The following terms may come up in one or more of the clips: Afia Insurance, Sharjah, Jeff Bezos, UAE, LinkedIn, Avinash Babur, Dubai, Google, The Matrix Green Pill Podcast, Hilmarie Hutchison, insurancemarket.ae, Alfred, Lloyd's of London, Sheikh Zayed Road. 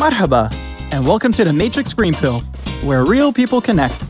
Marhaba, and welcome to The Matrix Green Pill, where real people connect.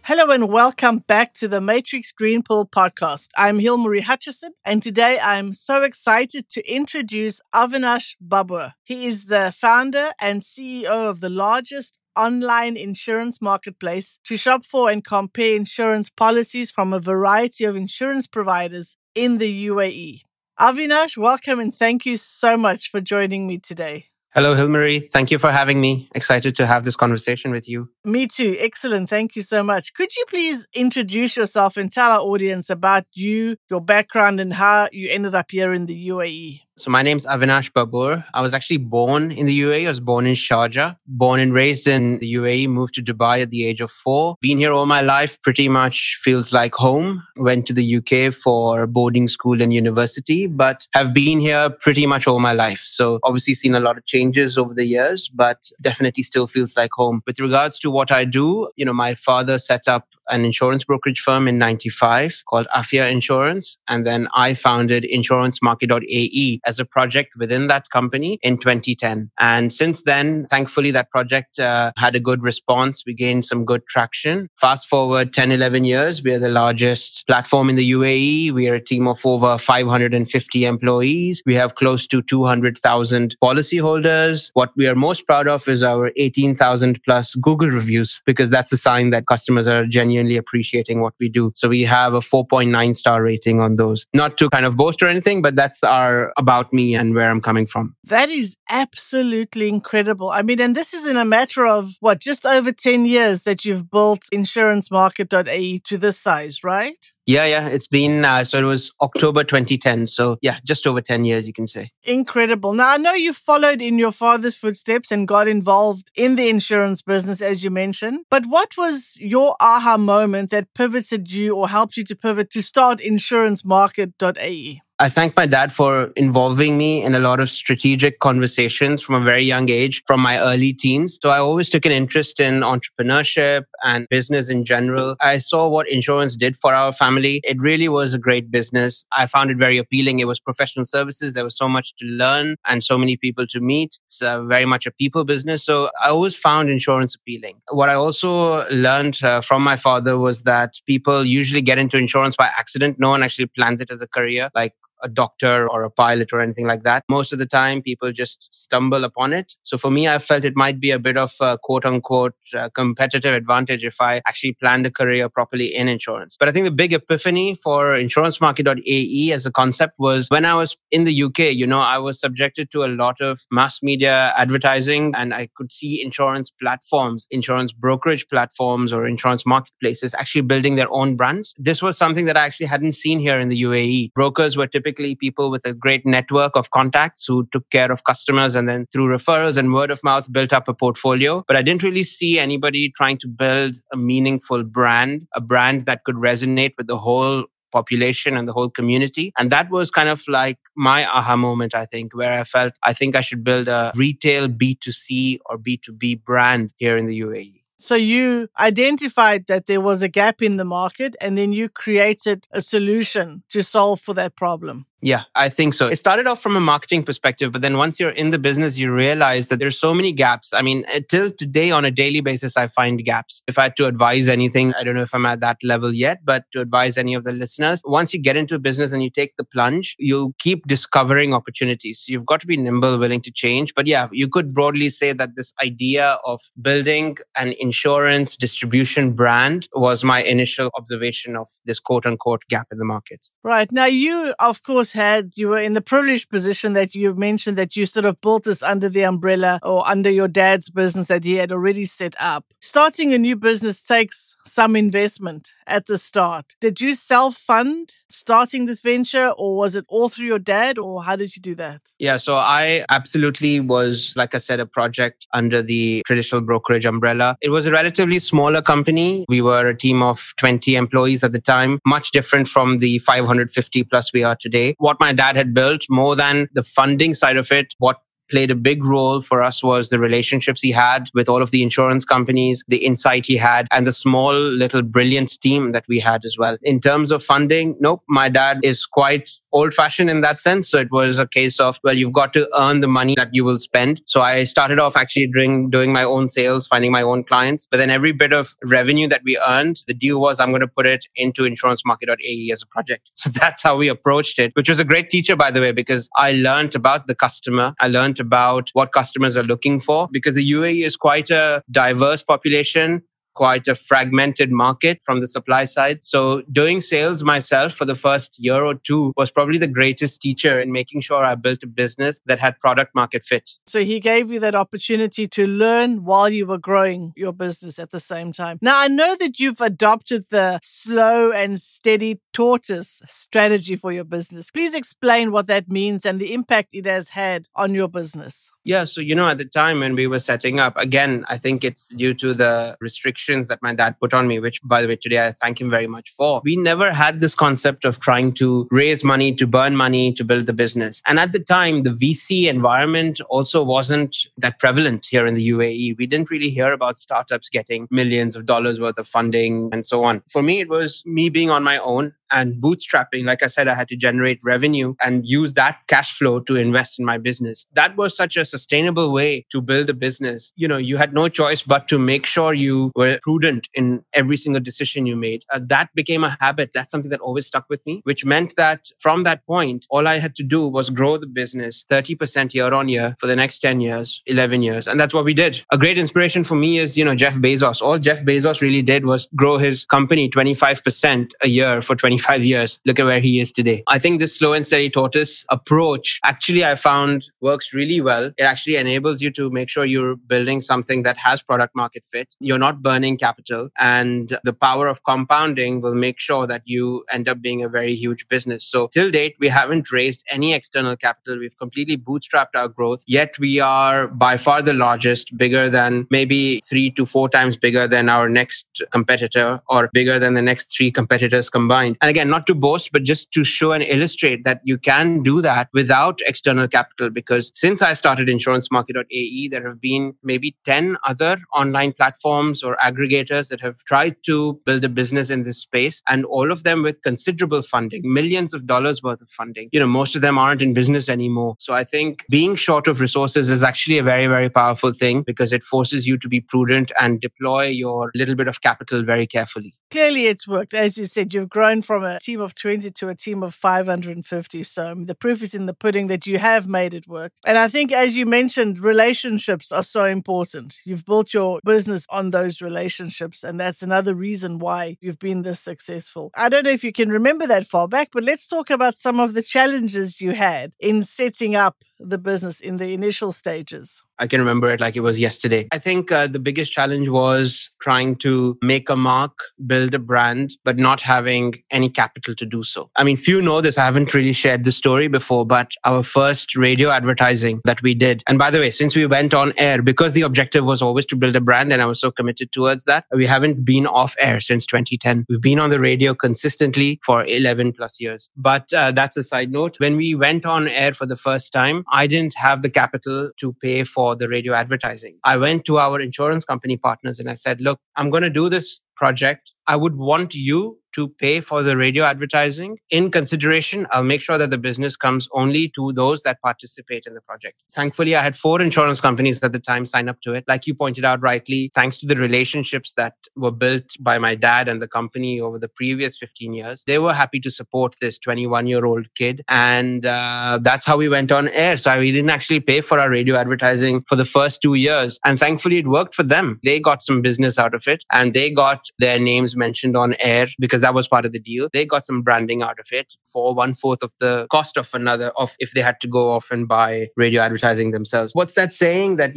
Hello and welcome back to the Matrix Green Pill Podcast. I'm Hilmarie Hutchison, and today I'm so excited to introduce Avinash Babur. He is the founder and CEO of the largest online insurance marketplace to shop for and compare insurance policies from a variety of insurance providers in the UAE. Avinash, welcome and thank you so much for joining me today. Hello, Hilmarie. Thank you for having me. Excited to have this conversation with you. Me too. Excellent. Thank you so much. Could you please introduce yourself and tell our audience about you, your background, and how you ended up here in the UAE? So my name's Avinash Babur. I was actually born in the UAE. I was born in Sharjah, born and raised in the UAE, moved to Dubai at the age of 4. Been here all my life, pretty much feels like home. Went to the UK for boarding school and university, but have been here pretty much all my life. So obviously seen a lot of changes over the years, but definitely still feels like home. With regards to what I do, you know, my father set up an insurance brokerage firm in 95 called Afia Insurance. And then I founded insurancemarket.ae as a project within that company in 2010. And since then, thankfully, that project had a good response. We gained some good traction. Fast forward 10, 11 years, we are the largest platform in the UAE. We are a team of over 550 employees. We have close to 200,000 policyholders. What we are most proud of is our 18,000 plus Google reviews, because that's a sign that customers are genuinely appreciating what we do. So we have a 4.9 star rating on those. Not to kind of boast or anything, but that's our about me and where I'm coming from. That is absolutely incredible. I mean, and this is in a matter of what, just over 10 years that you've built insurancemarket.ae to this size, right? Yeah. It's been, so it was October 2010. So yeah, just over 10 years, you can say. Incredible. Now, I know you followed in your father's footsteps and got involved in the insurance business, as you mentioned. But what was your aha moment that pivoted you or helped you to pivot to start insurancemarket.ae? I thank my dad for involving me in a lot of strategic conversations from a very young age, from my early teens. So I always took an interest in entrepreneurship and business in general. I saw what insurance did for our family. It really was a great business. I found it very appealing. It was professional services. There was so much to learn and so many people to meet. It's very much a people business. So I always found insurance appealing. What I also learned from my father was that people usually get into insurance by accident. No one actually plans it as a career, like a doctor or a pilot or anything like that. Most of the time, people just stumble upon it. So for me, I felt it might be a bit of a quote-unquote competitive advantage if I actually planned a career properly in insurance. But I think the big epiphany for insurancemarket.ae as a concept was when I was in the UK, you know, I was subjected to a lot of mass media advertising and I could see insurance platforms, insurance brokerage platforms or insurance marketplaces actually building their own brands. This was something that I actually hadn't seen here in the UAE. Brokers were typically people with a great network of contacts who took care of customers and then through referrals and word of mouth built up a portfolio. But I didn't really see anybody trying to build a meaningful brand, a brand that could resonate with the whole population and the whole community. And that was kind of like my aha moment, I think, where I felt, I think I should build a retail B2C or B2B brand here in the UAE. So you identified that there was a gap in the market and then you created a solution to solve for that problem. Yeah, I think so. It started off from a marketing perspective, but then once you're in the business, you realize that there's so many gaps. I mean, till today on a daily basis, I find gaps. If I had to advise anything, I don't know if I'm at that level yet, but to advise any of the listeners, once you get into a business and you take the plunge, you keep discovering opportunities. So you've got to be nimble, willing to change. But yeah, you could broadly say that this idea of building an insurance distribution brand was my initial observation of this quote-unquote gap in the market. Right. Now you, of course, you were in the privileged position that you mentioned that you sort of built this under the umbrella or under your dad's business that he had already set up. Starting a new business takes some investment at the start. Did you self-fund starting this venture or was it all through your dad or how did you do that? Yeah, so I absolutely was, like I said, a project under the traditional brokerage umbrella. It was a relatively smaller company. We were a team of 20 employees at the time, much different from the 550 plus we are today. What my dad had built, more than the funding side of it, what played a big role for us was the relationships he had with all of the insurance companies, the insight he had, and the small little brilliant team that we had as well. In terms of funding, nope, my dad is quite old-fashioned in that sense. So it was a case of, well, you've got to earn the money that you will spend. So I started off actually doing my own sales, finding my own clients. But then every bit of revenue that we earned, the deal was I'm going to put it into insurancemarket.ae as a project. So that's how we approached it, which was a great teacher, by the way, because I learned about the customer. I learned about what customers are looking for, because the UAE is quite a diverse population, quite a fragmented market from the supply side. So doing sales myself for the first year or two was probably the greatest teacher in making sure I built a business that had product market fit. So he gave you that opportunity to learn while you were growing your business at the same time. Now, I know that you've adopted the slow and steady tortoise strategy for your business. Please explain what that means and the impact it has had on your business. Yeah. So, at the time when we were setting up, again, I think it's due to the restrictions that my dad put on me, which, by the way, today I thank him very much for. We never had this concept of trying to raise money, to burn money, to build the business. And at the time, the VC environment also wasn't that prevalent here in the UAE. We didn't really hear about startups getting millions of dollars worth of funding and so on. For me, it was me being on my own and bootstrapping. Like I said, I had to generate revenue and use that cash flow to invest in my business. That was such a sustainable way to build a business. You had no choice but to make sure you were prudent in every single decision you made. That became a habit. That's something that always stuck with me, which meant that from that point, all I had to do was grow the business 30% year on year for the next 10 years, 11 years. And that's what we did. A great inspiration for me is, Jeff Bezos. All Jeff Bezos really did was grow his company 25% a year for 25 years. Look at where he is today. I think this slow and steady tortoise approach, actually, I found works really well. It actually enables you to make sure you're building something that has product market fit. You're not burning capital, and the power of compounding will make sure that you end up being a very huge business. So till date, we haven't raised any external capital. We've completely bootstrapped our growth, yet we are by far the largest, bigger than maybe 3 to 4 times bigger than our next competitor or bigger than the next 3 competitors combined. And again, not to boast, but just to show and illustrate that you can do that without external capital, because since I started insurancemarket.ae, there have been maybe 10 other online platforms or aggregators that have tried to build a business in this space, and all of them with considerable funding, millions of dollars worth of funding. Most of them aren't in business anymore. So I think being short of resources is actually a very, very powerful thing, because it forces you to be prudent and deploy your little bit of capital very carefully. Clearly it's worked. As you said, you've grown from a team of 20 to a team of 550. So the proof is in the pudding that you have made it work. And I think, as you mentioned, relationships are so important. You've built your business on those relationships, and that's another reason why you've been this successful. I don't know if you can remember that far back, but let's talk about some of the challenges you had in setting up the business in the initial stages. I can remember it like it was yesterday. I think the biggest challenge was trying to make a mark, build a brand, but not having any capital to do so. I mean, few know this. I haven't really shared the story before, but our first radio advertising that we did, and by the way, since we went on air, because the objective was always to build a brand and I was so committed towards that, we haven't been off air since 2010. We've been on the radio consistently for 11 plus years. But that's a side note. When we went on air for the first time, I didn't have the capital to pay for the radio advertising. I went to our insurance company partners and I said, look, I'm going to do this project. I would want you to pay for the radio advertising. In consideration, I'll make sure that the business comes only to those that participate in the project. Thankfully, I had 4 insurance companies at the time sign up to it. Like you pointed out rightly, thanks to the relationships that were built by my dad and the company over the previous 15 years, they were happy to support this 21-year-old kid. And that's how we went on air. So we didn't actually pay for our radio advertising for the first 2 years. And thankfully, it worked for them. They got some business out of it and they got their names mentioned on air because that was part of the deal. They got some branding out of it for 1/4 of the cost of another of if they had to go off and buy radio advertising themselves. What's that saying that,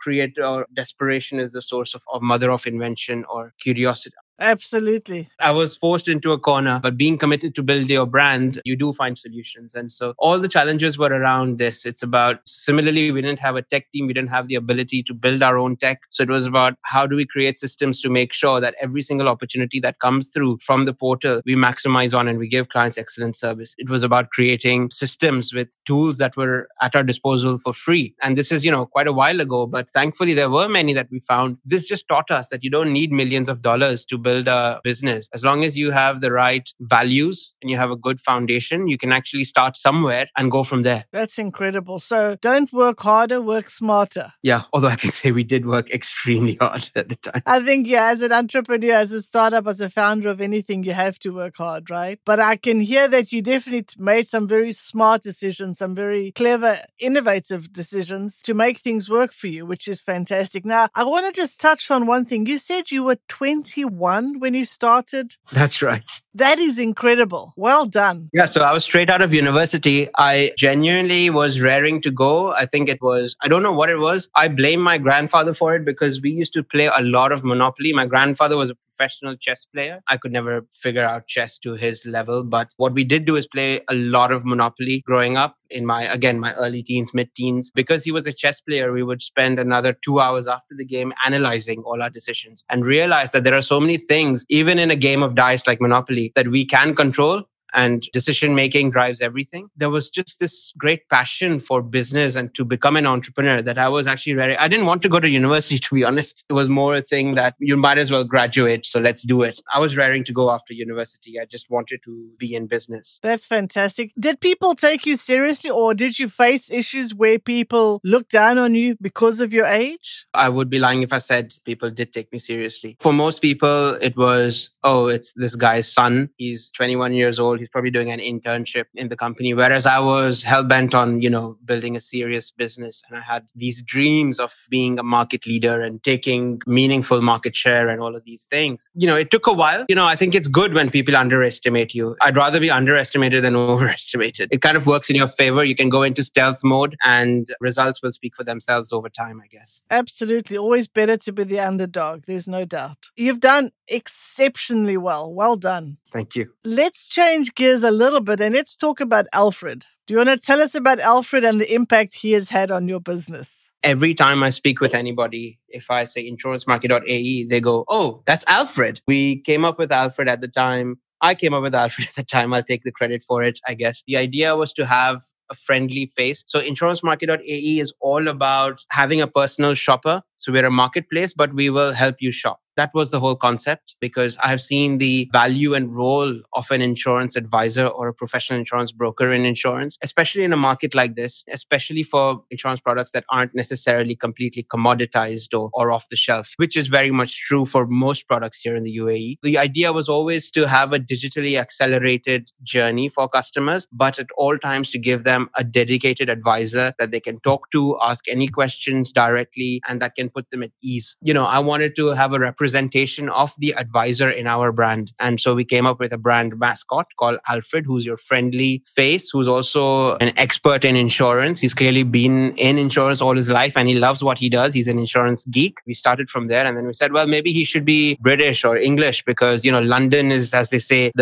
create or desperation is the source of mother of invention or curiosity? Absolutely. I was forced into a corner, but being committed to build your brand, you do find solutions. And so all the challenges were around this. It's about, similarly, we didn't have a tech team. We didn't have the ability to build our own tech. So it was about how do we create systems to make sure that every single opportunity that comes through from the portal, we maximize on and we give clients excellent service. It was about creating systems with tools that were at our disposal for free. And this is, quite a while ago, but thankfully there were many that we found. This just taught us that you don't need millions of dollars to build a business. As long as you have the right values and you have a good foundation, you can actually start somewhere and go from there. That's incredible. So don't work harder, work smarter. Yeah, although I can say we did work extremely hard at the time. I think, as an entrepreneur, as a startup, as a founder of anything, you have to work hard, right? But I can hear that you definitely made some very smart decisions, some very clever, innovative decisions to make things work for you, which is fantastic. Now, I want to just touch on one thing. You said you were 21 when you started? That's right. That is incredible. Well done. Yeah, so I was straight out of university. I genuinely was raring to go. I think it was, I don't know what it was. I blame my grandfather for it because we used to play a lot of Monopoly. My grandfather was a professional chess player. I could never figure out chess to his level. But what we did do is play a lot of Monopoly growing up in my early teens, mid-teens. Because he was a chess player, we would spend another 2 hours after the game analyzing all our decisions and realize that there are so many things, even in a game of dice like Monopoly, that we can control. And decision-making drives everything. There was just this great passion for business and to become an entrepreneur that I was actually very... I didn't want to go to university, to be honest. It was more a thing that you might as well graduate, so let's do it. I was raring to go after university. I just wanted to be in business. That's fantastic. Did people take you seriously or did you face issues where people looked down on you because of your age? I would be lying if I said people did take me seriously. For most people, it was, it's this guy's son. He's 21 years old. He's probably doing an internship in the company. Whereas I was hell-bent on, building a serious business. And I had these dreams of being a market leader and taking meaningful market share and all of these things. It took a while. I think it's good when people underestimate you. I'd rather be underestimated than overestimated. It kind of works in your favor. You can go into stealth mode and results will speak for themselves over time, I guess. Absolutely. Always better to be the underdog. There's no doubt. You've done exceptionally well. Well done. Thank you. Let's change gears a little bit and let's talk about Alfred. Do you want to tell us about Alfred and the impact he has had on your business? Every time I speak with anybody, if I say insurancemarket.ae, they go, oh, that's Alfred. We came up with Alfred at the time. I came up with Alfred at the time. I'll take the credit for it, I guess. The idea was to have a friendly face. So insurancemarket.ae is all about having a personal shopper. So we're a marketplace, but we will help you shop. That was the whole concept because I've seen the value and role of an insurance advisor or a professional insurance broker in insurance, especially in a market like this, especially for insurance products that aren't necessarily completely commoditized or off the shelf, which is very much true for most products here in the UAE. The idea was always to have a digitally accelerated journey for customers, but at all times to give them a dedicated advisor that they can talk to, ask any questions directly, and that can put them at ease. I wanted to have a representation of the advisor in our brand. And so we came up with a brand mascot called Alfred, who's your friendly face, who's also an expert in insurance. He's clearly been in insurance all his life and he loves what he does. He's an insurance geek. We started from there and then we said, well, maybe he should be British or English because, London is, as they say,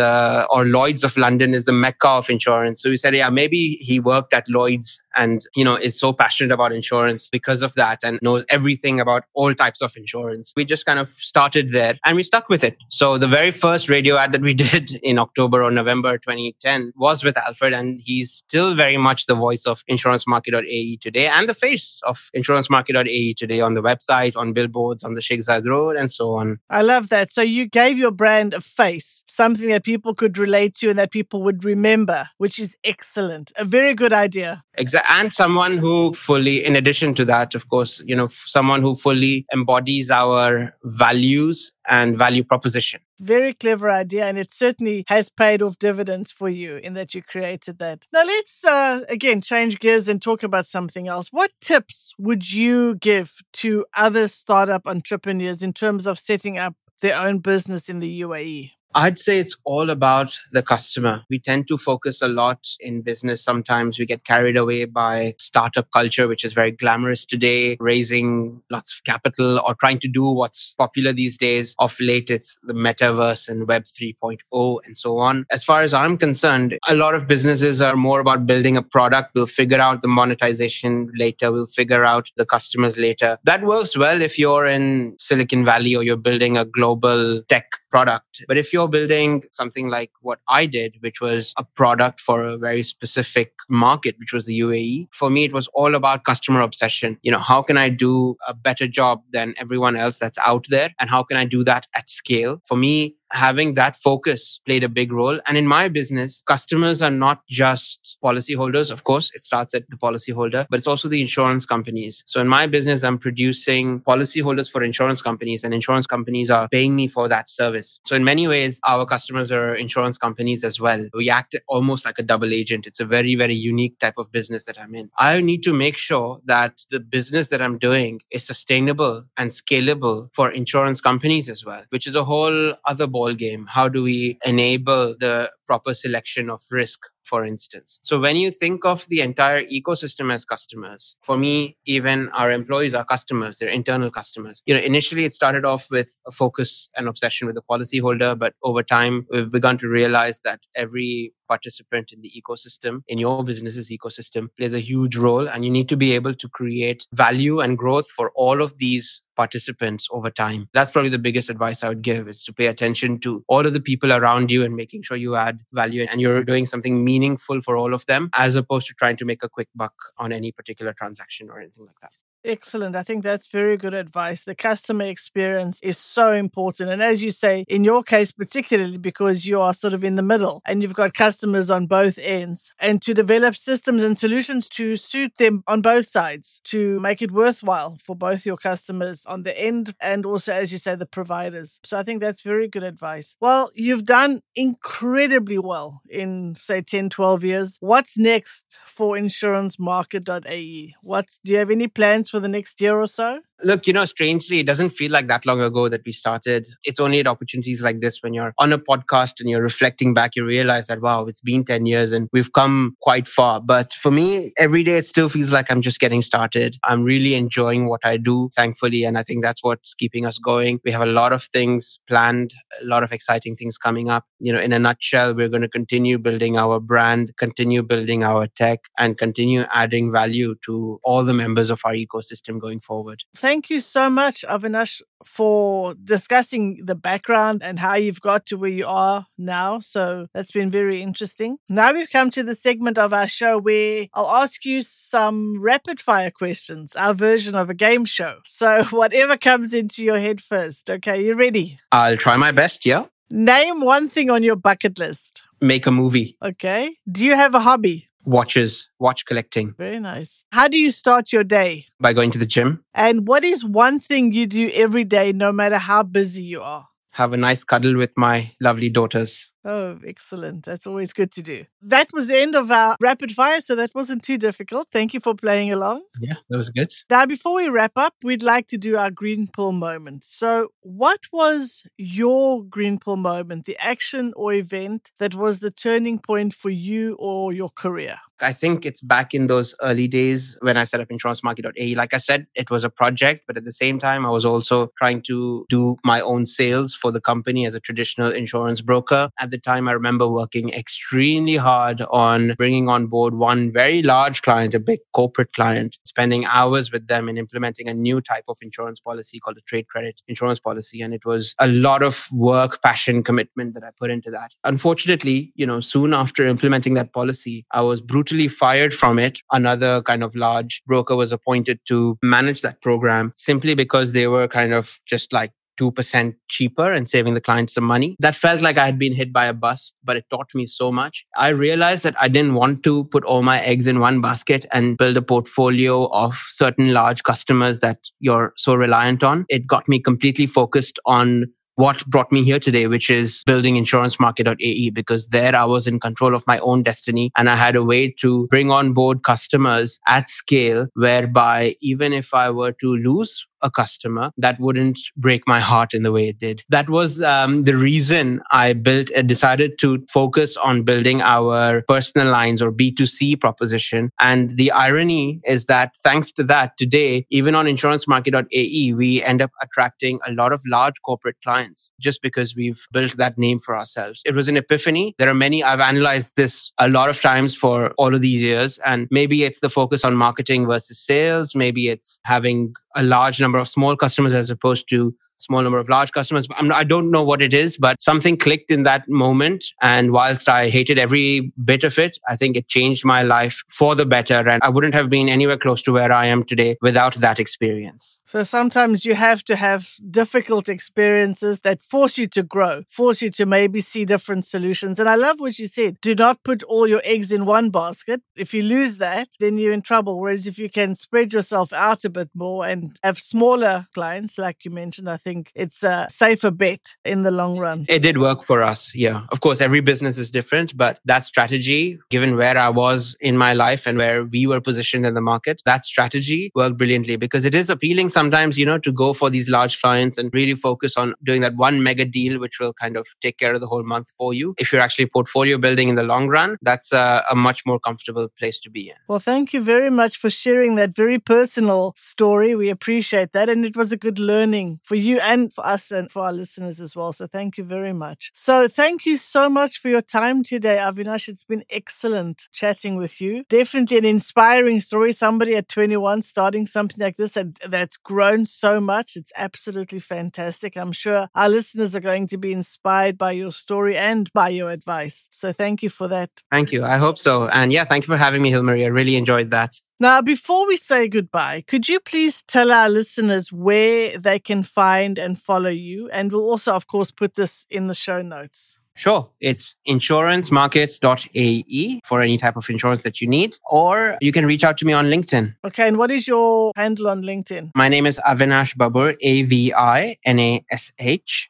or Lloyd's of London is the Mecca of insurance. So we said, yeah, maybe he worked at Lloyd's and, is so passionate about insurance because of that and knows everything about all types of insurance. We just kind of started there and we stuck with it. So the very first radio ad that we did in October or November 2010 was with Alfred and he's still very much the voice of insurancemarket.ae today and the face of insurancemarket.ae today on the website, on billboards, on the Sheikh Zayed Road and so on. I love that. So you gave your brand a face, something that people could relate to and that people would remember, which is excellent. A very good idea. Exactly. And someone who fully, in addition to that, of course, someone who fully embodies our values and value proposition. Very clever idea. And it certainly has paid off dividends for you in that you created that. Now let's, again, change gears and talk about something else. What tips would you give to other startup entrepreneurs in terms of setting up their own business in the UAE? I'd say it's all about the customer. We tend to focus a lot in business. Sometimes we get carried away by startup culture, which is very glamorous today, raising lots of capital or trying to do what's popular these days. Of late, it's the metaverse and Web 3.0 and so on. As far as I'm concerned, a lot of businesses are more about building a product. We'll figure out the monetization later. We'll figure out the customers later. That works well if you're in Silicon Valley or you're building a global tech product. But if you're building something like what I did, which was a product for a very specific market, which was the UAE, for me, it was all about customer obsession. You know, how can I do a better job than everyone else that's out there? And how can I do that at scale? For me, having that focus played a big role. And in my business, customers are not just policyholders. Of course, it starts at the policyholder, but it's also the insurance companies. So in my business, I'm producing policyholders for insurance companies, and insurance companies are paying me for that service. So in many ways, our customers are insurance companies as well. We act almost like a double agent. It's a very, very unique type of business that I'm in. I need to make sure that the business that I'm doing is sustainable and scalable for insurance companies as well, which is a whole other ball game. How do we enable the proper selection of risk, for instance? So when you think of the entire ecosystem as customers, for me, even our employees are customers, they're internal customers. You know, initially it started off with a focus and obsession with the policyholder, but over time, we've begun to realize that every participant in the ecosystem, in your business's ecosystem, plays a huge role. And you need to be able to create value and growth for all of these participants over time. That's probably the biggest advice I would give, is to pay attention to all of the people around you and making sure you add value and you're doing something meaningful for all of them, as opposed to trying to make a quick buck on any particular transaction or anything like that. Excellent. I think that's very good advice. The customer experience is so important. And as you say, in your case, particularly because you are sort of in the middle and you've got customers on both ends, and to develop systems and solutions to suit them on both sides, to make it worthwhile for both your customers on the end and also, as you say, the providers. So I think that's very good advice. Well, you've done incredibly well in, say, 10, 12 years. What's next for insurancemarket.ae? Do you have any plans for the next year or so? Look, you know, strangely, it doesn't feel like that long ago that we started. It's only at opportunities like this, when you're on a podcast and you're reflecting back, you realize that, wow, it's been 10 years and we've come quite far. But for me, every day it still feels like I'm just getting started. I'm really enjoying what I do, thankfully. And I think that's what's keeping us going. We have a lot of things planned, a lot of exciting things coming up. You know, in a nutshell, we're going to continue building our brand, continue building our tech, and continue adding value to all the members of our ecosystem going forward. Thank you so much, Avinash, for discussing the background and how you've got to where you are now. So that's been very interesting. Now we've come to the segment of our show where I'll ask you some rapid fire questions, our version of a game show. So whatever comes into your head first. Okay, you ready? I'll try my best, yeah. Name one thing on your bucket list. Make a movie. Okay. Do you have a hobby? Watches, watch collecting. Very nice. How do you start your day? By going to the gym. And what is one thing you do every day, no matter how busy you are? Have a nice cuddle with my lovely daughters. Oh, excellent. That's always good to do. That was the end of our rapid fire, so that wasn't too difficult. Thank you for playing along. Yeah, that was good. Now, before we wrap up, we'd like to do our green pill moment. So what was your green pill moment, the action or event that was the turning point for you or your career? I think it's back in those early days when I set up insurancemarket.ae. Like I said, it was a project, but at the same time, I was also trying to do my own sales for the company as a traditional insurance broker. At the time, I remember working extremely hard on bringing on board one very large client, a big corporate client, spending hours with them and implementing a new type of insurance policy called a trade credit insurance policy. And it was a lot of work, passion, commitment that I put into that. Unfortunately, you know, soon after implementing that policy, I was brutally fired from it. Another kind of large broker was appointed to manage that program simply because they were kind of just like 2% cheaper and saving the client some money. That felt like I had been hit by a bus, but it taught me so much. I realized that I didn't want to put all my eggs in one basket and build a portfolio of certain large customers that you're so reliant on. It got me completely focused on what brought me here today, which is building insurancemarket.ae, because there I was in control of my own destiny and I had a way to bring on board customers at scale whereby even if I were to lose a customer that wouldn't break my heart in the way it did. That was the reason I decided to focus on building our personal lines or B2C proposition. And the irony is that thanks to that, today, even on insurancemarket.ae, we end up attracting a lot of large corporate clients just because we've built that name for ourselves. It was an epiphany. There are many, I've analyzed this a lot of times for all of these years. And maybe it's the focus on marketing versus sales. Maybe it's having a large number of small customers as opposed to small number of large customers. I don't know what it is, but something clicked in that moment. And whilst I hated every bit of it, I think it changed my life for the better. And I wouldn't have been anywhere close to where I am today without that experience. So sometimes you have to have difficult experiences that force you to grow, force you to maybe see different solutions. And I love what you said. Do not put all your eggs in one basket. If you lose that, then you're in trouble. Whereas if you can spread yourself out a bit more and have smaller clients, like you mentioned, I think it's a safer bet in the long run. It did work for us, yeah. Of course, every business is different, but that strategy, given where I was in my life and where we were positioned in the market, that strategy worked brilliantly because it is appealing sometimes, you know, to go for these large clients and really focus on doing that one mega deal, which will kind of take care of the whole month for you. If you're actually portfolio building in the long run, that's a much more comfortable place to be in. Well, thank you very much for sharing that very personal story. We appreciate that. And it was a good learning for you and for us and for our listeners as well. So thank you very much. So thank you so much for your time today, Avinash. It's been excellent chatting with you. Definitely an inspiring story. Somebody at 21 starting something like this that's grown so much. It's absolutely fantastic. I'm sure our listeners are going to be inspired by your story and by your advice. So thank you for that. Thank you. I hope so. And yeah, thank you for having me, Hilmarie. I really enjoyed that. Now, before we say goodbye, could you please tell our listeners where they can find and follow you? And we'll also, of course, put this in the show notes. Sure. It's insurancemarket.ae for any type of insurance that you need, or you can reach out to me on LinkedIn. Okay. And what is your handle on LinkedIn? My name is Avinash Babur, Avinash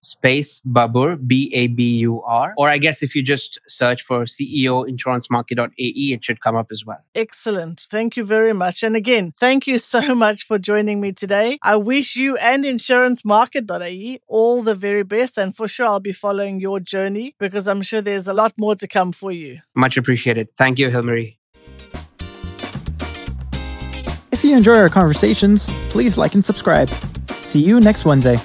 space Babur, Babur. Or I guess if you just search for CEO insurancemarket.ae, it should come up as well. Excellent. Thank you very much. And again, thank you so much for joining me today. I wish you and insurancemarket.ae all the very best. And for sure, I'll be following your journey, because I'm sure there's a lot more to come for you. Much appreciated. Thank you, Hilmarie. If you enjoy our conversations, please like and subscribe. See you next Wednesday.